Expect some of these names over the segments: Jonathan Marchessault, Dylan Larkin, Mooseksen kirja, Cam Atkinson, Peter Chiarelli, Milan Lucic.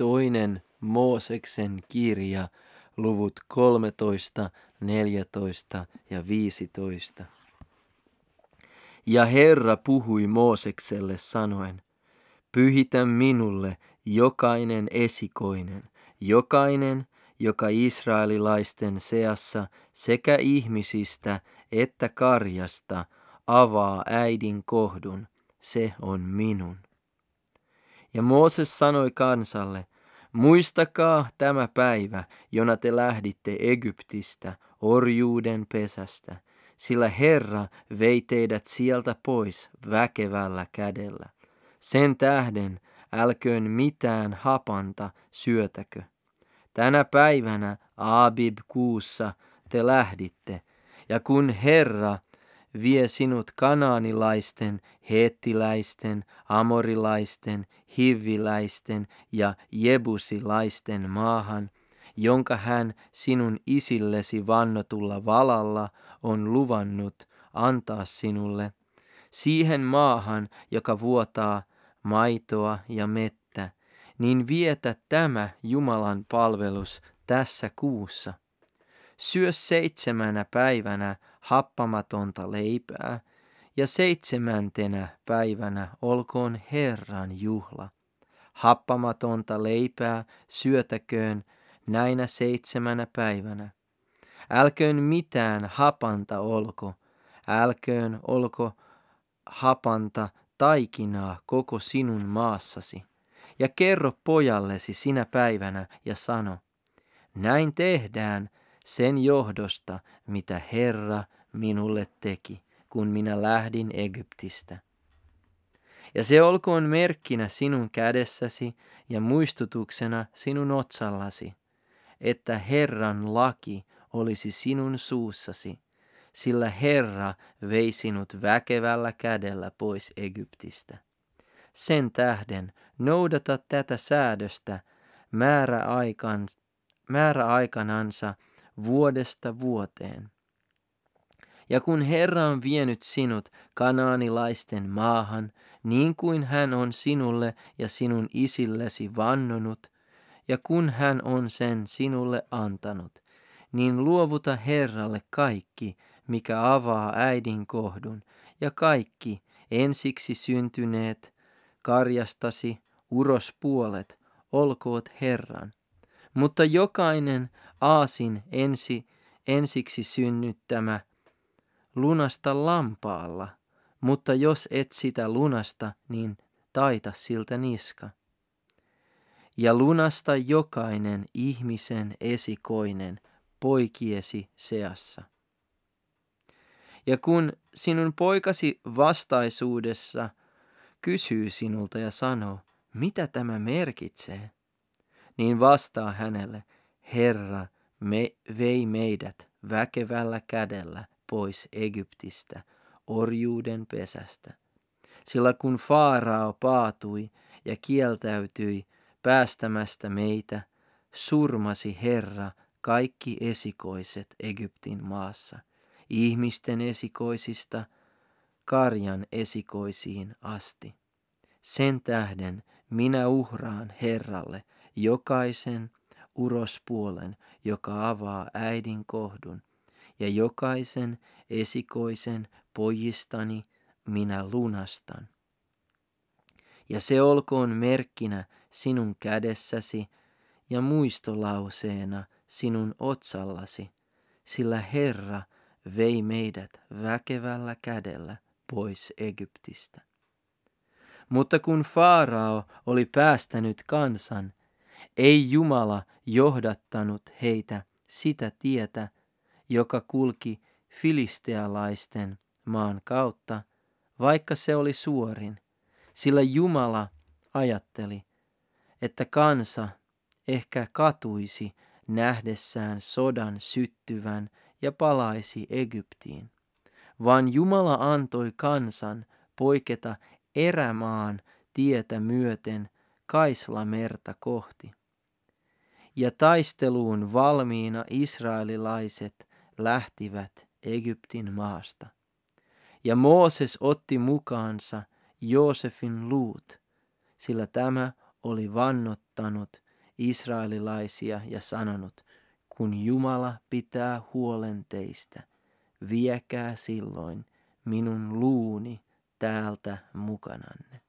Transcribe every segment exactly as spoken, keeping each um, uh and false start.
toinen Mooseksen kirja, luvut kolmetoista, neljätoista ja viisitoista. Ja Herra puhui Moosekselle sanoen, pyhitä minulle jokainen esikoinen, jokainen, joka israelilaisten seassa sekä ihmisistä että karjasta avaa äidin kohdun, se on minun. Ja Mooses sanoi kansalle, muistakaa tämä päivä, jona te lähditte Egyptistä, orjuuden pesästä, sillä Herra vei teidät sieltä pois väkevällä kädellä. Sen tähden älköön mitään hapanta syötäkö. Tänä päivänä Abib kuussa te lähditte, ja kun Herra vie sinut kanaanilaisten, heettiläisten, amorilaisten, hiviläisten ja jebusilaisten maahan, jonka hän sinun isillesi vannotulla valalla on luvannut antaa sinulle, siihen maahan, joka vuotaa maitoa ja mettä, niin vietä tämä Jumalan palvelus tässä kuussa. Syö seitsemänä päivänä happamatonta leipää, ja seitsemäntenä päivänä olkoon Herran juhla. Happamatonta leipää syötäköön näinä seitsemänä päivänä. Älköön mitään hapanta olko, älköön olko hapanta taikinaa koko sinun maassasi. Ja kerro pojallesi sinä päivänä ja sano, näin tehdään sen johdosta, mitä Herra minulle teki, kun minä lähdin Egyptistä. Ja se olkoon merkkinä sinun kädessäsi ja muistutuksena sinun otsallasi, että Herran laki olisi sinun suussasi, sillä Herra vei sinut väkevällä kädellä pois Egyptistä. Sen tähden noudata tätä säädöstä määräaikan, määräaikanansa vuodesta vuoteen. Ja kun Herra on vienyt sinut kanaanilaisten maahan, niin kuin hän on sinulle ja sinun isillesi vannonut, ja kun hän on sen sinulle antanut, niin luovuta Herralle kaikki, mikä avaa äidin kohdun, ja kaikki ensiksi syntyneet, karjastasi, urospuolet, olkoot Herran. Mutta jokainen aasin ensi, ensiksi synnyttämä lunasta lampaalla, mutta jos et sitä lunasta, niin taita siltä niska. Ja lunasta jokainen ihmisen esikoinen poikiesi seassa. Ja kun sinun poikasi vastaisuudessa kysyy sinulta ja sanoo, mitä tämä merkitsee, niin vastaa hänelle, Herra me vei meidät väkevällä kädellä pois Egyptistä, orjuuden pesästä. Sillä kun Faarao paatui ja kieltäytyi päästämästä meitä, surmasi Herra kaikki esikoiset Egyptin maassa, ihmisten esikoisista karjan esikoisiin asti. Sen tähden minä uhraan Herralle jokaisen urospuolen, joka avaa äidin kohdun, ja jokaisen esikoisen pojistani minä lunastan. Ja se olkoon merkkinä sinun kädessäsi ja muistolauseena sinun otsallasi, sillä Herra vei meidät väkevällä kädellä pois Egyptistä. Mutta kun Faarao oli päästänyt kansan, ei Jumala johdattanut heitä sitä tietä, joka kulki filistealaisten maan kautta, vaikka se oli suorin, sillä Jumala ajatteli, että kansa ehkä katuisi nähdessään sodan syttyvän ja palaisi Egyptiin, vaan Jumala antoi kansan poiketa erämaan tietä myöten Kaislamerta kohti. Ja taisteluun valmiina israelilaiset lähtivät Egyptin maasta. Ja Mooses otti mukaansa Joosefin luut, sillä tämä oli vannottanut israelilaisia ja sanonut, kun Jumala pitää huolen teistä, viekää silloin minun luuni täältä mukananne.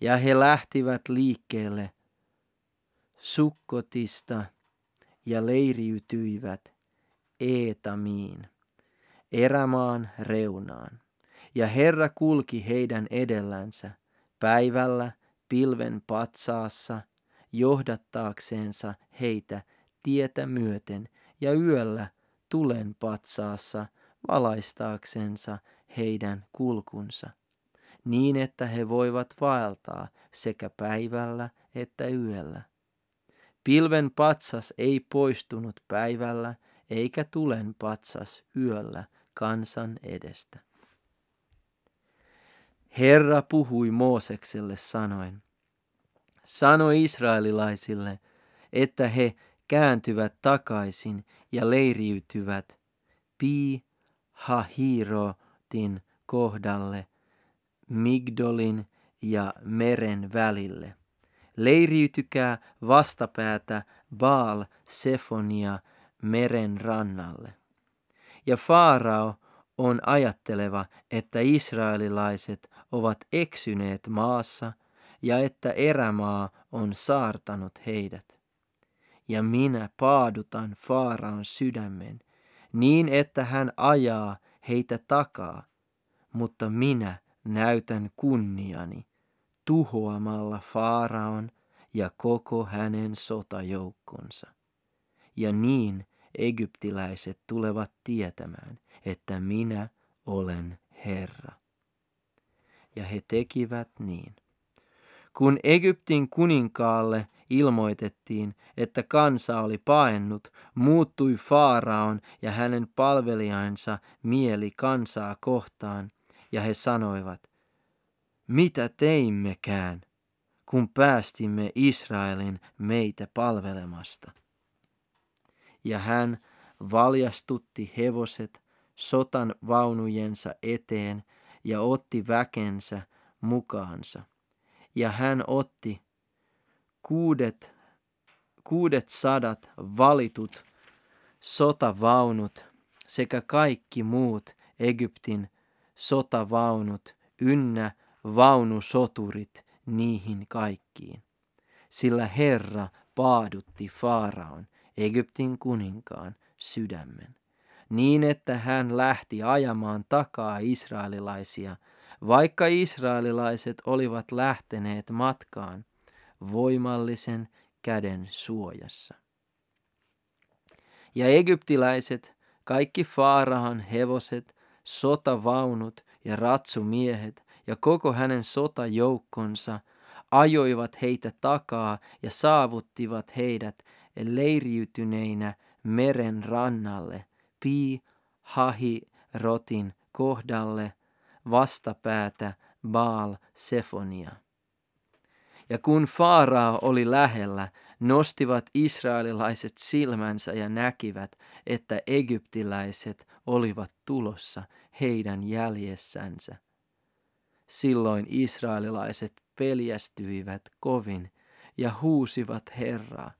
Ja he lähtivät liikkeelle Sukkotista ja leiriytyivät Eetamiin, erämaan reunaan. Ja Herra kulki heidän edellänsä päivällä pilven patsaassa johdattaakseensa heitä tietä myöten ja yöllä tulen patsaassa valaistaakseensa heidän kulkunsa, niin että he voivat vaeltaa sekä päivällä että yöllä. Pilven patsas ei poistunut päivällä eikä tulen patsas yöllä kansan edestä. Herra puhui Moosekselle sanoen, sano israelilaisille, että he kääntyvät takaisin ja leiriytyvät Pi Hahirotin kohdalle, Migdolin ja meren välille. Leiriytykää vastapäätä Baal Sefonia meren rannalle. Ja Faarao on ajatteleva, että israelilaiset ovat eksyneet maassa ja että erämaa on saartanut heidät. Ja minä paadutan Faaraon sydämen niin, että hän ajaa heitä takaa, mutta minä näytän kunniani tuhoamalla Faaraon ja koko hänen sotajoukkonsa. Ja niin egyptiläiset tulevat tietämään, että minä olen Herra. Ja he tekivät niin. Kun Egyptin kuninkaalle ilmoitettiin, että kansa oli paennut, muuttui Faaraon ja hänen palvelijansa mieli kansaa kohtaan, ja he sanoivat, mitä teimmekään, kun päästimme Israelin meitä palvelemasta? Ja hän valjastutti hevoset sotan vaunujensa eteen ja otti väkensä mukaansa. Ja hän otti kuudet, kuudet sadat valitut sotavaunut sekä kaikki muut Egyptin sotavaunut ynnä vaunusoturit niihin kaikkiin. Sillä Herra paadutti Faaraon, Egyptin kuninkaan, sydämen, niin että hän lähti ajamaan takaa israelilaisia, vaikka israelilaiset olivat lähteneet matkaan voimallisen käden suojassa. Ja egyptiläiset, kaikki Faaraon hevoset, sotavaunut ja ratsumiehet ja koko hänen sotajoukkonsa ajoivat heitä takaa ja saavuttivat heidät leiriytyneinä meren rannalle, Pi Hahirotin kohdalle, vastapäätä Baal Sefonia. Ja kun Faarao oli lähellä, nostivat israelilaiset silmänsä ja näkivät, että egyptiläiset olivat tulossa heidän jäljessänsä. Silloin israelilaiset peljästyivät kovin ja huusivat Herraa.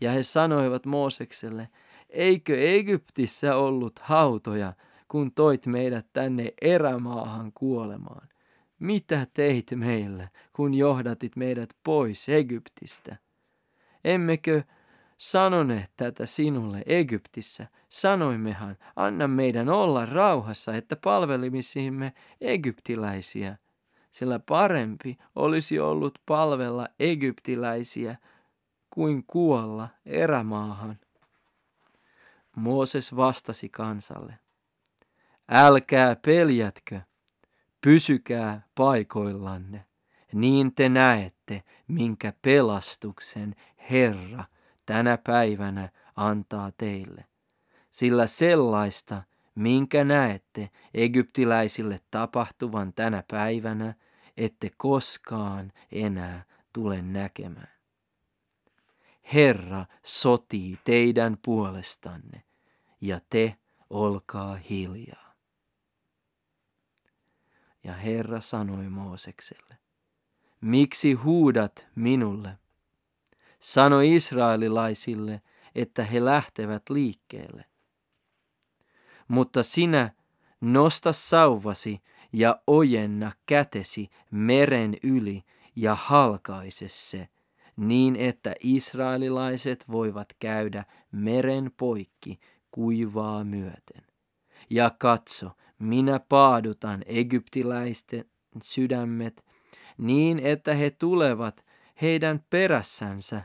Ja he sanoivat Moosekselle, eikö Egyptissä ollut hautoja, kun toit meidät tänne erämaahan kuolemaan? Mitä teit meille, kun johdatit meidät pois Egyptistä? Emmekö sanoneet tätä sinulle Egyptissä? Sanoimmehan, anna meidän olla rauhassa, että palvelimisimme egyptiläisiä. Sillä parempi olisi ollut palvella egyptiläisiä kuin kuolla erämaahan. Mooses vastasi kansalle, älkää peljätkö, pysykää paikoillanne, niin te näette, minkä pelastuksen Herra tänä päivänä antaa teille. Sillä sellaista, minkä näette egyptiläisille tapahtuvan tänä päivänä, ette koskaan enää tule näkemään. Herra sotii teidän puolestanne, ja te olkaa hiljaa. Ja Herra sanoi Moosekselle, miksi huudat minulle? sanoi israelilaisille, että he lähtevät liikkeelle. Mutta sinä nosta sauvasi ja ojenna kätesi meren yli ja halkaise se, niin että israelilaiset voivat käydä meren poikki kuivaa myöten. Ja katso, minä paadutan egyptiläisten sydämet, niin että he tulevat heidän perässänsä.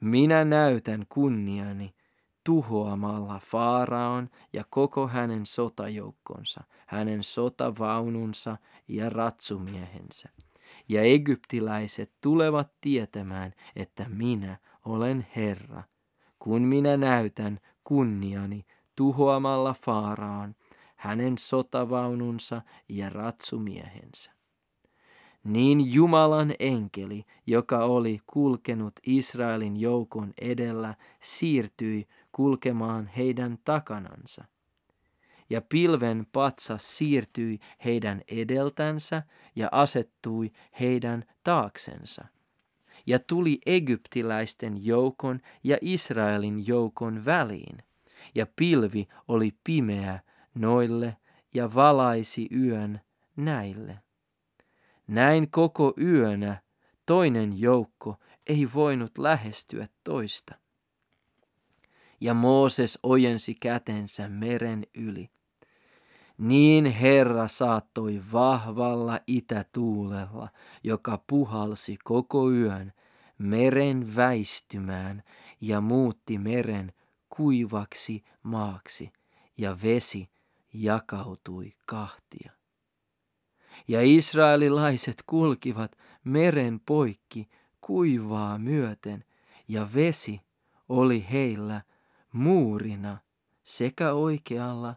Minä näytän kunniani tuhoamalla Faaraon ja koko hänen sotajoukkonsa, hänen sotavaununsa ja ratsumiehensä. Ja egyptiläiset tulevat tietämään, että minä olen Herra, kun minä näytän kunniani tuhoamalla Faaraon, hänen sotavaununsa ja ratsumiehensä. Niin Jumalan enkeli, joka oli kulkenut Israelin joukon edellä, siirtyi kulkemaan heidän takanansa. Ja pilven patsas siirtyi heidän edeltänsä ja asettui heidän taaksensa. Ja tuli egyptiläisten joukon ja Israelin joukon väliin. Ja pilvi oli pimeä noille ja valaisi yön näille. Näin koko yönä toinen joukko ei voinut lähestyä toista. Ja Mooses ojensi kätensä meren yli. Niin Herra saattoi vahvalla itätuulella, joka puhalsi koko yön, meren väistymään ja muutti meren kuivaksi maaksi, ja vesi jakautui kahtia. Ja israelilaiset kulkivat meren poikki kuivaa myöten, ja vesi oli heillä muurina sekä oikealla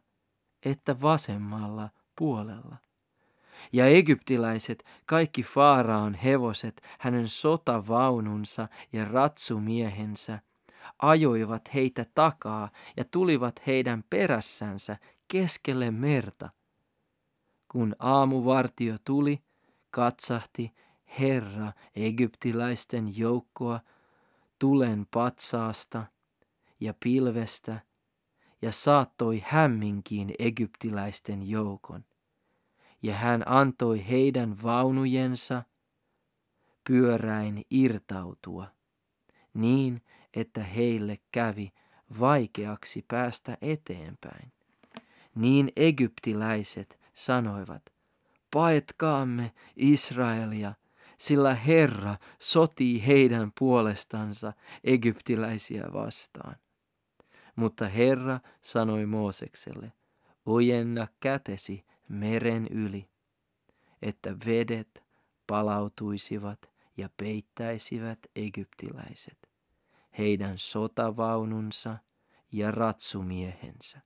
että vasemmalla puolella. Ja egyptiläiset, kaikki Faaraon hevoset, hänen sotavaununsa ja ratsumiehensä, ajoivat heitä takaa ja tulivat heidän perässänsä keskelle merta. Kun aamuvartio tuli, katsahti Herra egyptiläisten joukkoa tulen patsaasta ja pilvestä ja saattoi hämminkiin egyptiläisten joukon. Ja hän antoi heidän vaunujensa pyöräin irtautua niin, että heille kävi vaikeaksi päästä eteenpäin. Niin egyptiläiset sanoivat, paetkaamme Israelia, sillä Herra sotii heidän puolestansa egyptiläisiä vastaan. Mutta Herra sanoi Moosekselle, ojenna kätesi meren yli, että vedet palautuisivat ja peittäisivät egyptiläiset, heidän sotavaununsa ja ratsumiehensä.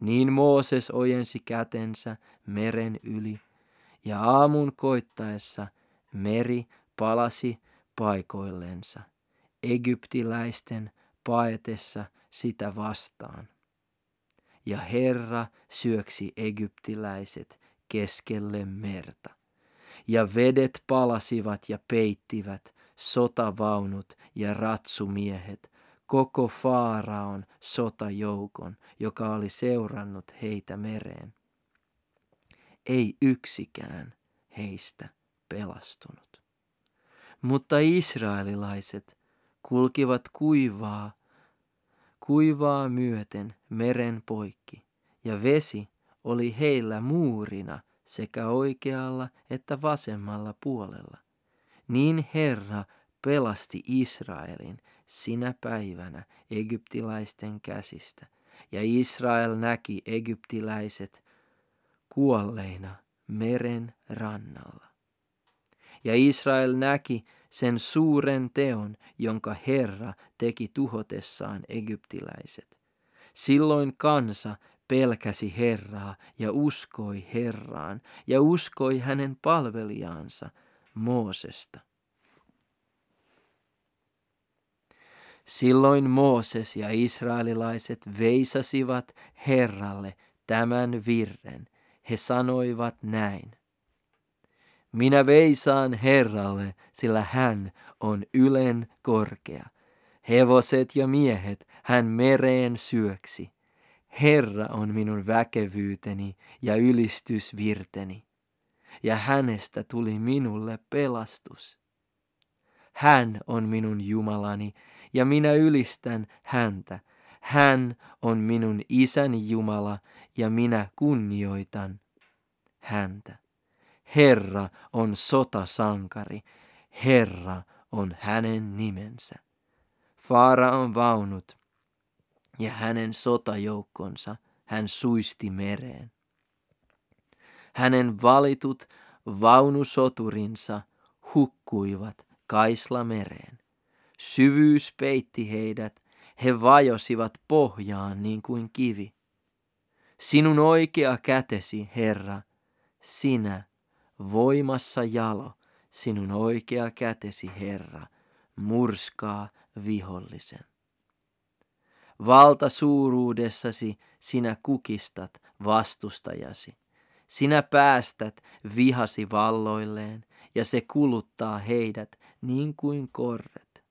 Niin Mooses ojensi kätensä meren yli, ja aamun koittaessa meri palasi paikoillensa, egyptiläisten paetessa sitä vastaan. Ja Herra syöksi egyptiläiset keskelle merta, ja vedet palasivat ja peittivät sotavaunut ja ratsumiehet, koko Faaraon sotajoukon, joka oli seurannut heitä mereen. Ei yksikään heistä pelastunut. Mutta israelilaiset kulkivat kuivaa, kuivaa myöten meren poikki, ja vesi oli heillä muurina sekä oikealla että vasemmalla puolella. Niin Herra pelasti Israelin sinä päivänä egyptiläisten käsistä, ja Israel näki egyptiläiset kuolleina meren rannalla. Ja Israel näki sen suuren teon, jonka Herra teki tuhotessaan egyptiläiset. Silloin kansa pelkäsi Herraa ja uskoi Herraan ja uskoi hänen palvelijaansa Moosesta. Silloin Mooses ja israelilaiset veisasivat Herralle tämän virren. He sanoivat näin. Minä veisaan Herralle, sillä hän on ylen korkea. Hevoset ja miehet hän mereen syöksi. Herra on minun väkevyyteni ja ylistysvirteni, ja hänestä tuli minulle pelastus. Hän on minun Jumalani, ja minä ylistän häntä. Hän on minun isäni Jumala, ja minä kunnioitan häntä. Herra on sotasankari, Herra on hänen nimensä. Faaraon vaunut ja hänen sotajoukkonsa hän suisti mereen. Hänen valitut vaunusoturinsa hukkuivat Kaislamereen. Syvyys peitti heidät, he vajosivat pohjaan niin kuin kivi. Sinun oikea kätesi, Herra, sinä voimassa jalo, sinun oikea kätesi, Herra, murskaa vihollisen. Valtasuuruudessasi sinä kukistat vastustajasi. Sinä päästät vihasi valloilleen, ja se kuluttaa heidät niin kuin korret.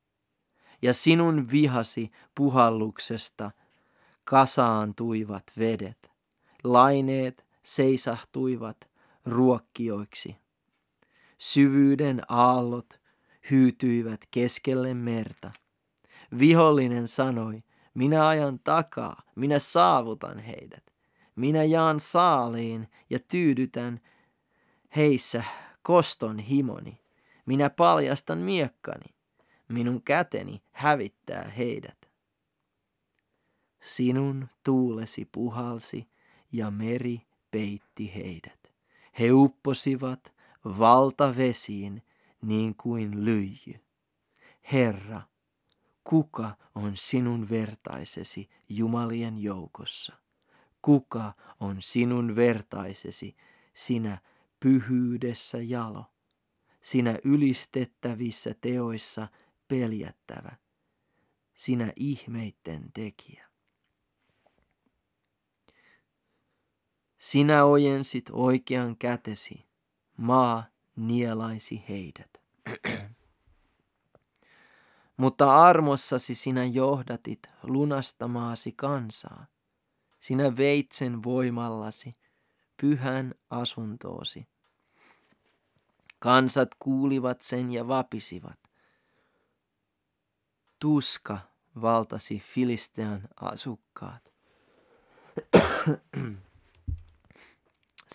Ja sinun vihasi puhalluksesta kasaantuivat vedet, laineet seisahtuivat ruokkioiksi. Syvyyden aallot hyytyivät keskelle merta. Vihollinen sanoi, minä ajan takaa, minä saavutan heidät. Minä jaan saaliin ja tyydytän heissä koston himoni. Minä paljastan miekkani. Minun käteni hävittää heidät. Sinun tuulesi puhalsi ja meri peitti heidät. He upposivat valtavesiin niin kuin lyijy. Herra, kuka on sinun vertaisesi jumalien joukossa? Kuka on sinun vertaisesi, sinä pyhyydessä jalo, sinä ylistettävissä teoissa peljättävä, sinä ihmeitten tekijä? Sinä ojensit oikean kätesi, maa nielaisi heidät. Mutta armossasi sinä johdatit lunastamaasi kansaa. Sinä veit sen voimallasi, pyhän asuntoosi. Kansat kuulivat sen ja vapisivat. Tuska valtasi Filistean asukkaat.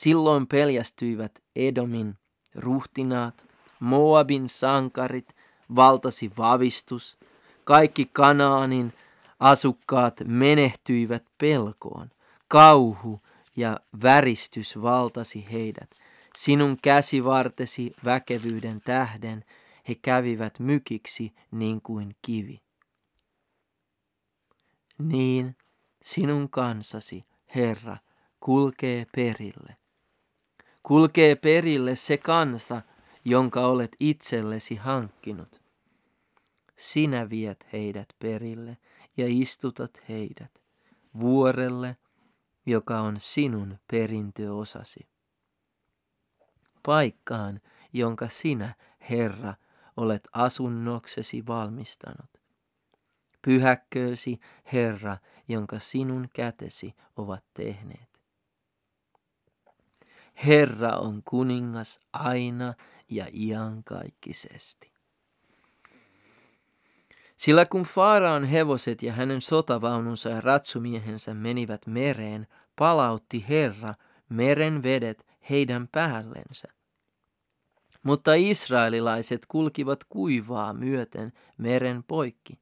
Silloin peljästyivät Edomin ruhtinaat, Moabin sankarit, valtasi vavistus. Kaikki Kanaanin asukkaat menehtyivät pelkoon. Kauhu ja väristys valtasi heidät. Sinun käsivartesi väkevyyden tähden he kävivät mykiksi niin kuin kivi. Niin sinun kansasi, Herra, kulkee perille. Kulkee perille se kansa, jonka olet itsellesi hankkinut. Sinä viet heidät perille ja istutat heidät vuorelle, joka on sinun perintöosasi. Paikkaan, jonka sinä, Herra, olet asunnoksesi valmistanut. Pyhäkköösi, Herra, jonka sinun kätesi ovat tehneet. Herra on kuningas aina ja iankaikkisesti. Sillä kun Faaraon hevoset ja hänen sotavaununsa ja ratsumiehensä menivät mereen, palautti Herra meren vedet heidän päällensä. Mutta israelilaiset kulkivat kuivaa myöten meren poikki.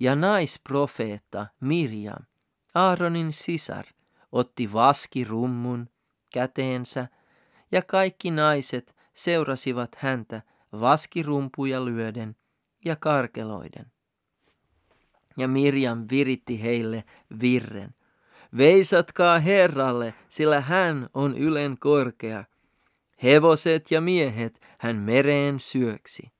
Ja naisprofeetta Mirjam, Aaronin sisar, otti vaskirummun käteensä, ja kaikki naiset seurasivat häntä vaskirumpuja lyöden ja karkeloiden. Ja Mirjam viritti heille virren. Veisatkaa Herralle, sillä hän on ylen korkea. Hevoset ja miehet hän mereen syöksi.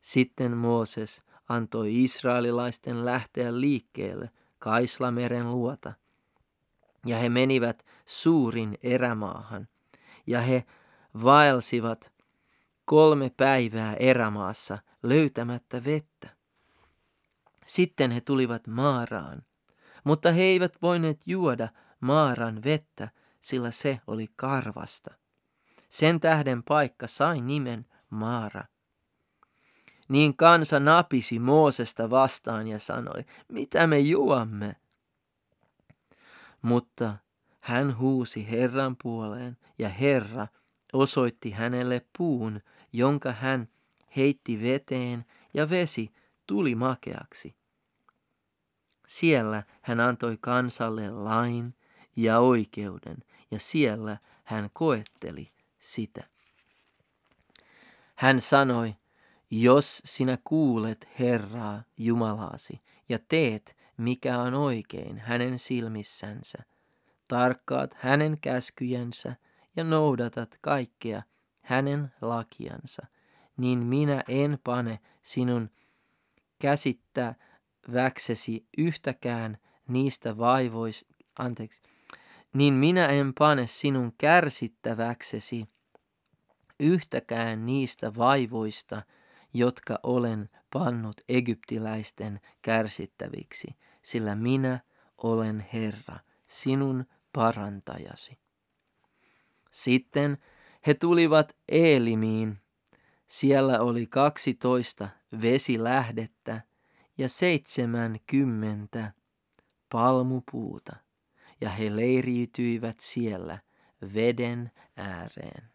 Sitten Mooses antoi israelilaisten lähteä liikkeelle Kaislameren luota. Ja he menivät suurin erämaahan. Ja he vaelsivat kolme päivää erämaassa löytämättä vettä. Sitten he tulivat Maaraan, mutta he eivät voineet juoda Maaran vettä, sillä se oli karvasta. Sen tähden paikka sai nimen Maara. Niin kansa napisi Moosesta vastaan ja sanoi, mitä me juomme? Mutta hän huusi Herran puoleen, ja Herra osoitti hänelle puun, jonka hän heitti veteen, ja vesi tuli makeaksi. Siellä hän antoi kansalle lain ja oikeuden, ja siellä hän koetteli sitä. Hän sanoi, jos sinä kuulet Herraa Jumalaasi ja teet, mikä on oikein hänen silmissänsä, tarkkaat hänen käskyjänsä ja noudatat kaikkea hänen lakiansa, niin minä en pane sinun käsittäväksesi yhtäkään niistä vaivois, anteeksi, niin minä en pane sinun kärsittäväksesi yhtäkään niistä vaivoista, jotka olen pannut egyptiläisten kärsittäviksi, sillä minä olen Herra, sinun parantajasi. Sitten he tulivat Eelimiin. Siellä oli kaksitoista vesilähdettä ja seitsemänkymmentä palmupuuta, ja he leiriytyivät siellä veden ääreen.